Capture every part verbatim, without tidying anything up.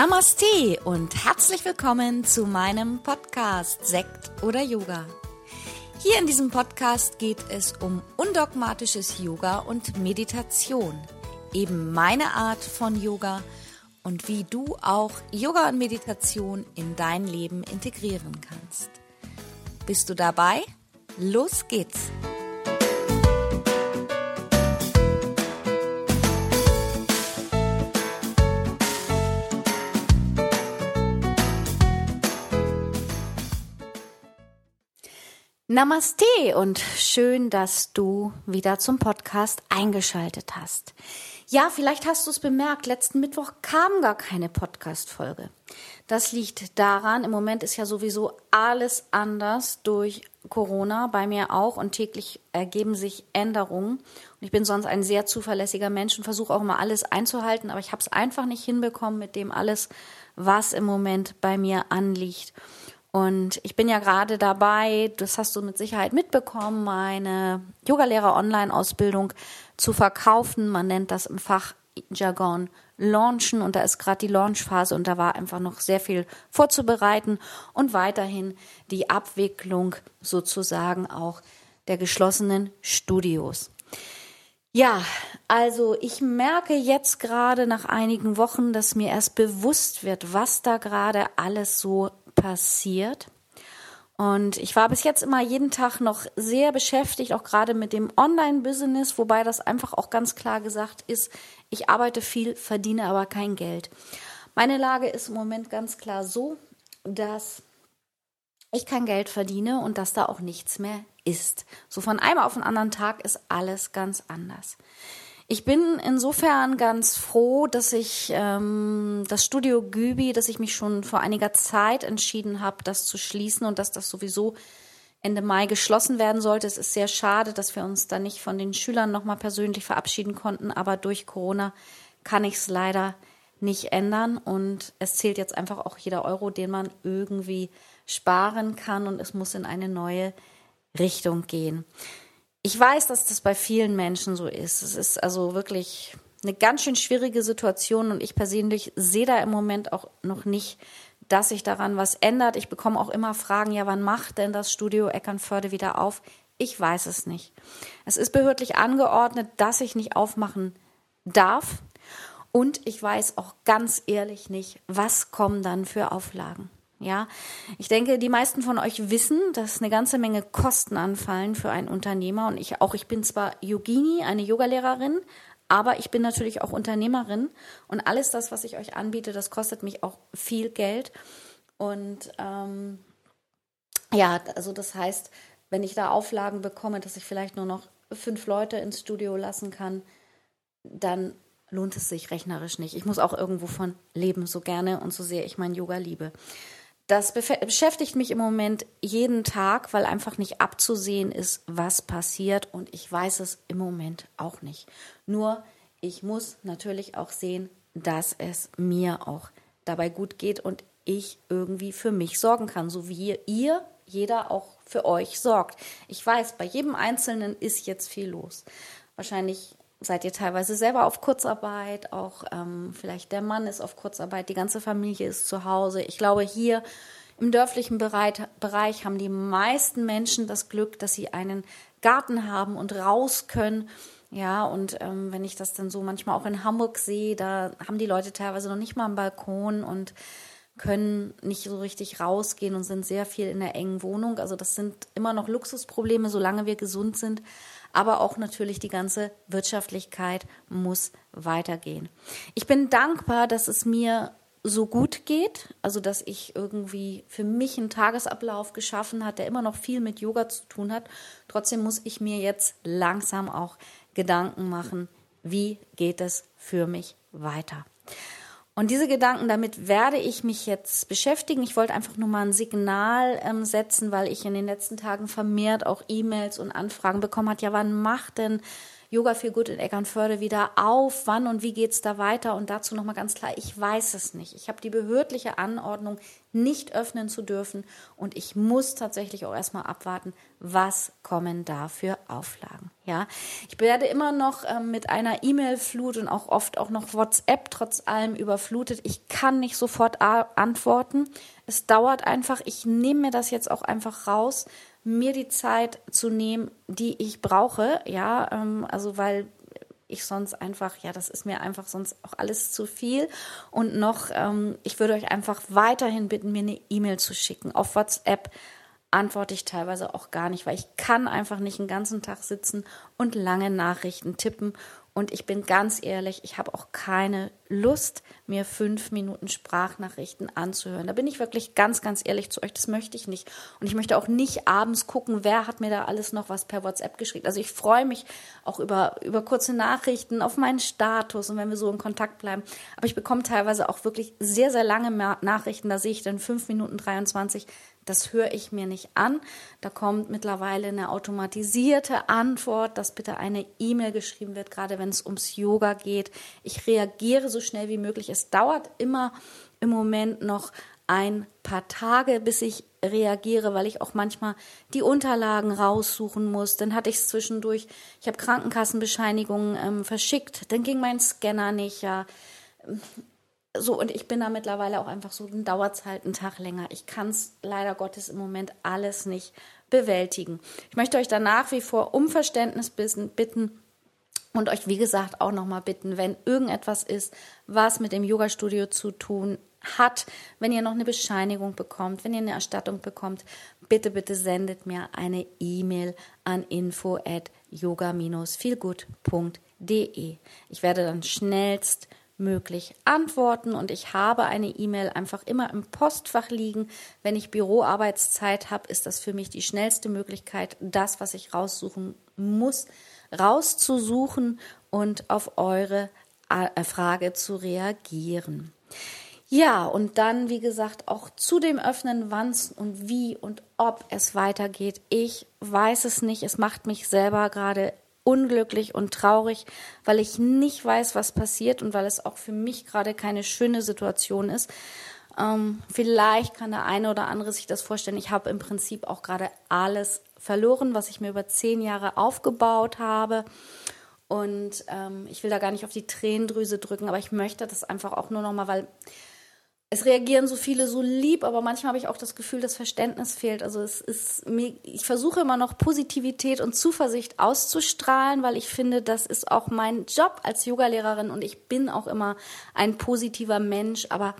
Namaste und herzlich willkommen zu meinem Podcast Sekt oder Yoga. Hier in diesem Podcast geht es um undogmatisches Yoga und Meditation, eben meine Art von Yoga und wie du auch Yoga und Meditation in dein Leben integrieren kannst. Bist du dabei? Los geht's! Namaste und schön, dass du wieder zum Podcast eingeschaltet hast. Ja, vielleicht hast du es bemerkt, letzten Mittwoch kam gar keine Podcast-Folge. Das liegt daran, im Moment ist ja sowieso alles anders durch Corona, bei mir auch, und täglich ergeben sich Änderungen. Und ich bin sonst ein sehr zuverlässiger Mensch und versuche auch immer alles einzuhalten, aber ich habe es einfach nicht hinbekommen mit dem alles, was im Moment bei mir anliegt. Und ich bin ja gerade dabei, das hast du mit Sicherheit mitbekommen, meine Yogalehrer-Online-Ausbildung zu verkaufen. Man nennt das im Fachjargon Launchen, und da ist gerade die Launchphase und da war einfach noch sehr viel vorzubereiten und weiterhin die Abwicklung sozusagen auch der geschlossenen Studios. Ja, also ich merke jetzt gerade nach einigen Wochen, dass mir erst bewusst wird, was da gerade alles so passiert. Und ich war bis jetzt immer jeden Tag noch sehr beschäftigt, auch gerade mit dem Online-Business, wobei das einfach auch ganz klar gesagt ist, ich arbeite viel, verdiene aber kein Geld. Meine Lage ist im Moment ganz klar so, dass ich kein Geld verdiene und dass da auch nichts mehr ist. So von einem auf den anderen Tag ist alles ganz anders. Ich bin insofern ganz froh, dass ich ähm, das Studio Gübi, dass ich mich schon vor einiger Zeit entschieden habe, das zu schließen und dass das sowieso Ende Mai geschlossen werden sollte. Es ist sehr schade, dass wir uns da nicht von den Schülern nochmal persönlich verabschieden konnten, aber durch Corona kann ich es leider nicht ändern und es zählt jetzt einfach auch jeder Euro, den man irgendwie sparen kann, und es muss in eine neue Richtung gehen. Ich weiß, dass das bei vielen Menschen so ist. Es ist also wirklich eine ganz schön schwierige Situation und ich persönlich sehe da im Moment auch noch nicht, dass sich daran was ändert. Ich bekomme auch immer Fragen, ja, wann macht denn das Studio Eckernförde wieder auf? Ich weiß es nicht. Es ist behördlich angeordnet, dass ich nicht aufmachen darf, und ich weiß auch ganz ehrlich nicht, was kommen dann für Auflagen. Ja, ich denke, die meisten von euch wissen, dass eine ganze Menge Kosten anfallen für einen Unternehmer, und ich auch. Ich bin zwar Yogini, eine Yogalehrerin, aber ich bin natürlich auch Unternehmerin, und alles das, was ich euch anbiete, das kostet mich auch viel Geld. Und ähm, ja, also das heißt, wenn ich da Auflagen bekomme, dass ich vielleicht nur noch fünf Leute ins Studio lassen kann, dann lohnt es sich rechnerisch nicht. Ich muss auch irgendwo von leben, so gerne und so sehr ich mein Yoga liebe. Das beschäftigt mich im Moment jeden Tag, weil einfach nicht abzusehen ist, was passiert, und ich weiß es im Moment auch nicht. Nur ich muss natürlich auch sehen, dass es mir auch dabei gut geht und ich irgendwie für mich sorgen kann, so wie ihr, jeder auch für euch sorgt. Ich weiß, bei jedem Einzelnen ist jetzt viel los. Wahrscheinlich seid ihr teilweise selber auf Kurzarbeit, auch ähm, vielleicht der Mann ist auf Kurzarbeit, die ganze Familie ist zu Hause. Ich glaube, hier im dörflichen Bereich, Bereich haben die meisten Menschen das Glück, dass sie einen Garten haben und raus können. Ja, und ähm, wenn ich das dann so manchmal auch in Hamburg sehe, da haben die Leute teilweise noch nicht mal einen Balkon und können nicht so richtig rausgehen und sind sehr viel in der engen Wohnung. Also das sind immer noch Luxusprobleme, solange wir gesund sind. Aber auch natürlich die ganze Wirtschaftlichkeit muss weitergehen. Ich bin dankbar, dass es mir so gut geht, also dass ich irgendwie für mich einen Tagesablauf geschaffen hat, der immer noch viel mit Yoga zu tun hat. Trotzdem muss ich mir jetzt langsam auch Gedanken machen, wie geht es für mich weiter. Und diese Gedanken, damit werde ich mich jetzt beschäftigen. Ich wollte einfach nur mal ein Signal ähm, setzen, weil ich in den letzten Tagen vermehrt auch E-Mails und Anfragen bekommen habe. Ja, wann macht denn Yoga Feel Good in Eckernförde wieder auf? Wann und wie geht es da weiter? Und dazu nochmal ganz klar, ich weiß es nicht. Ich habe die behördliche Anordnung, nicht öffnen zu dürfen. Und ich muss tatsächlich auch erstmal abwarten, was kommen da für Auflagen. Ja, ich werde immer noch äh, mit einer E-Mail-Flut und auch oft auch noch WhatsApp trotz allem überflutet. Ich kann nicht sofort a- antworten. Es dauert einfach. Ich nehme mir das jetzt auch einfach raus, mir die Zeit zu nehmen, die ich brauche. Ja, ähm, also weil ich sonst einfach, ja, das ist mir einfach sonst auch alles zu viel. Und noch, ähm, ich würde euch einfach weiterhin bitten, mir eine E-Mail zu schicken. Auf WhatsApp antworte ich teilweise auch gar nicht, weil ich kann einfach nicht den ganzen Tag sitzen und lange Nachrichten tippen. Und ich bin ganz ehrlich, ich habe auch keine Lust, mir fünf Minuten Sprachnachrichten anzuhören. Da bin ich wirklich ganz, ganz ehrlich zu euch, das möchte ich nicht. Und ich möchte auch nicht abends gucken, wer hat mir da alles noch was per WhatsApp geschrieben. Also ich freue mich auch über, über kurze Nachrichten, auf meinen Status und wenn wir so in Kontakt bleiben. Aber ich bekomme teilweise auch wirklich sehr, sehr lange Nachrichten. Da sehe ich dann fünf Minuten dreiundzwanzig, das höre ich mir nicht an. Da kommt mittlerweile eine automatisierte Antwort, dass bitte eine E-Mail geschrieben wird, gerade wenn es ums Yoga geht. Ich reagiere so schnell wie möglich. Es dauert immer im Moment noch ein paar Tage, bis ich reagiere, weil ich auch manchmal die Unterlagen raussuchen muss. Dann hatte ich es zwischendurch, ich habe Krankenkassenbescheinigungen ähm, verschickt, dann ging mein Scanner nicht, ja. So, und ich bin da mittlerweile auch einfach so, dann dauert es halt einen Tag länger. Ich kann es leider Gottes im Moment alles nicht bewältigen. Ich möchte euch da nach wie vor um Verständnis bitten, und euch, wie gesagt, auch nochmal bitten, wenn irgendetwas ist, was mit dem Yoga-Studio zu tun hat, wenn ihr noch eine Bescheinigung bekommt, wenn ihr eine Erstattung bekommt, bitte, bitte sendet mir eine E-Mail an info at yoga dash vielgut punkt de. Ich werde dann schnellst möglich antworten und ich habe eine E-Mail einfach immer im Postfach liegen. Wenn ich Büroarbeitszeit habe, ist das für mich die schnellste Möglichkeit, das, was ich raussuchen muss, rauszusuchen und auf eure Frage zu reagieren. Ja, und dann, wie gesagt, auch zu dem Öffnen, wann und wie und ob es weitergeht. Ich weiß es nicht. Es macht mich selber gerade unglücklich und traurig, weil ich nicht weiß, was passiert und weil es auch für mich gerade keine schöne Situation ist. Ähm, vielleicht kann der eine oder andere sich das vorstellen. Ich habe im Prinzip auch gerade alles verloren, was ich mir über zehn Jahre aufgebaut habe. Und ähm, ich will da gar nicht auf die Tränendrüse drücken, aber ich möchte das einfach auch nur nochmal, weil es reagieren so viele so lieb, aber manchmal habe ich auch das Gefühl, dass Verständnis fehlt. Also es ist mir, ich versuche immer noch Positivität und Zuversicht auszustrahlen, weil ich finde, das ist auch mein Job als Yogalehrerin und ich bin auch immer ein positiver Mensch, aber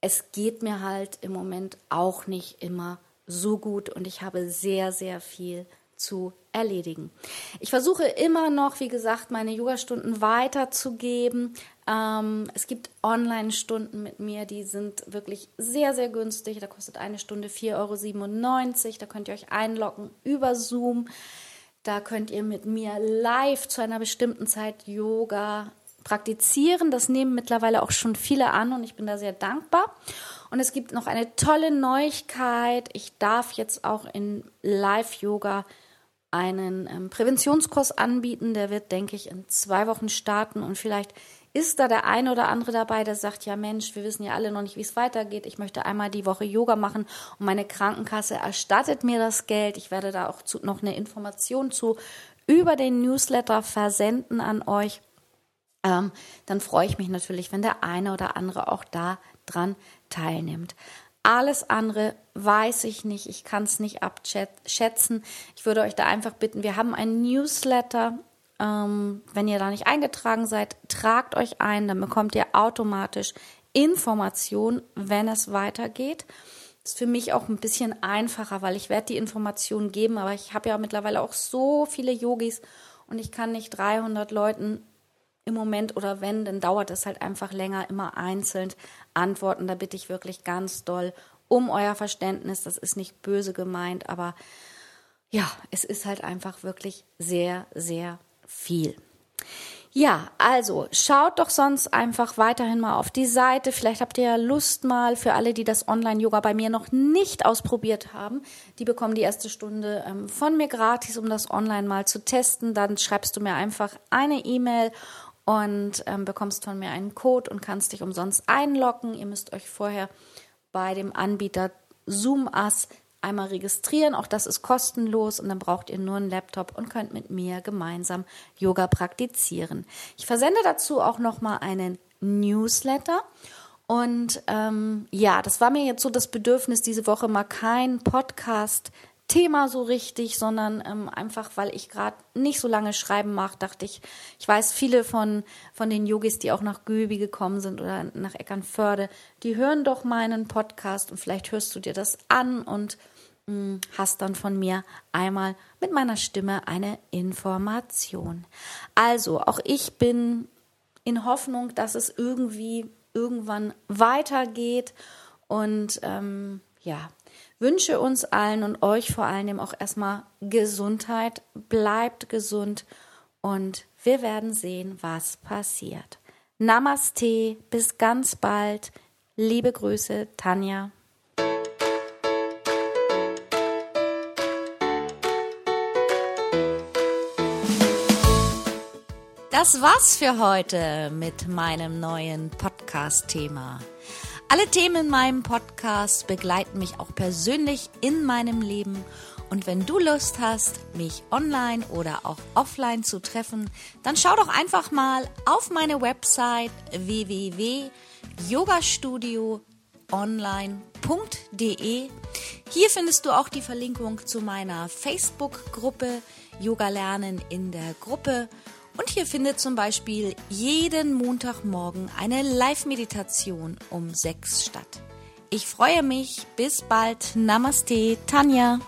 es geht mir halt im Moment auch nicht immer so gut und ich habe sehr, sehr viel zu erledigen. Ich versuche immer noch, wie gesagt, meine Yogastunden weiterzugeben. Ähm, es gibt Online-Stunden mit mir, die sind wirklich sehr, sehr günstig. Da kostet eine Stunde vier Euro siebenundneunzig. Da könnt ihr euch einloggen über Zoom. Da könnt ihr mit mir live zu einer bestimmten Zeit Yoga praktizieren. Das nehmen mittlerweile auch schon viele an und ich bin da sehr dankbar. Und es gibt noch eine tolle Neuigkeit. Ich darf jetzt auch in Live-Yoga einen ähm, Präventionskurs anbieten. Der wird, denke ich, in zwei Wochen starten. Und vielleicht ist da der eine oder andere dabei, der sagt, ja Mensch, wir wissen ja alle noch nicht, wie es weitergeht. Ich möchte einmal die Woche Yoga machen und meine Krankenkasse erstattet mir das Geld. Ich werde da auch zu, noch eine Information zu über den Newsletter versenden an euch. Ähm, dann freue ich mich natürlich, wenn der eine oder andere auch da dran teilnimmt. Alles andere weiß ich nicht, ich kann es nicht abschätzen. Ich würde euch da einfach bitten, wir haben einen Newsletter. Ähm, wenn ihr da nicht eingetragen seid, tragt euch ein, dann bekommt ihr automatisch Informationen, wenn es weitergeht. Das ist für mich auch ein bisschen einfacher, weil ich werde die Informationen geben, aber ich habe ja mittlerweile auch so viele Yogis und ich kann nicht dreihundert Leuten im Moment oder wenn, dann dauert es halt einfach länger, immer einzeln antworten. Da bitte ich wirklich ganz doll um euer Verständnis. Das ist nicht böse gemeint, aber ja, es ist halt einfach wirklich sehr, sehr viel. Ja, also schaut doch sonst einfach weiterhin mal auf die Seite. Vielleicht habt ihr ja Lust mal, für alle, die das Online-Yoga bei mir noch nicht ausprobiert haben, die bekommen die erste Stunde ähm, von mir gratis, um das online mal zu testen. Dann schreibst du mir einfach eine E-Mail und ähm, bekommst von mir einen Code und kannst dich umsonst einloggen. Ihr müsst euch vorher bei dem Anbieter Zoom As einmal registrieren, auch das ist kostenlos und dann braucht ihr nur einen Laptop und könnt mit mir gemeinsam Yoga praktizieren. Ich versende dazu auch nochmal einen Newsletter und ähm, ja, das war mir jetzt so das Bedürfnis, diese Woche mal kein Podcast-Thema so richtig, sondern ähm, einfach, weil ich gerade nicht so lange schreiben mache, dachte ich, ich weiß, viele von, von den Yogis, die auch nach Gübi gekommen sind oder nach Eckernförde, die hören doch meinen Podcast und vielleicht hörst du dir das an und hast dann von mir einmal mit meiner Stimme eine Information. Also, auch ich bin in Hoffnung, dass es irgendwie irgendwann weitergeht und ähm, ja, wünsche uns allen und euch vor allem auch erstmal Gesundheit. Bleibt gesund und wir werden sehen, was passiert. Namaste, bis ganz bald. Liebe Grüße, Tanja. Das war's für heute mit meinem neuen Podcast-Thema. Alle Themen in meinem Podcast begleiten mich auch persönlich in meinem Leben. Und wenn du Lust hast, mich online oder auch offline zu treffen, dann schau doch einfach mal auf meine Website w w w punkt yoga studio online punkt de. Hier findest du auch die Verlinkung zu meiner Facebook-Gruppe Yoga Lernen in der Gruppe. Und hier findet zum Beispiel jeden Montagmorgen eine Live-Meditation um sechs statt. Ich freue mich. Bis bald. Namaste, Tanja.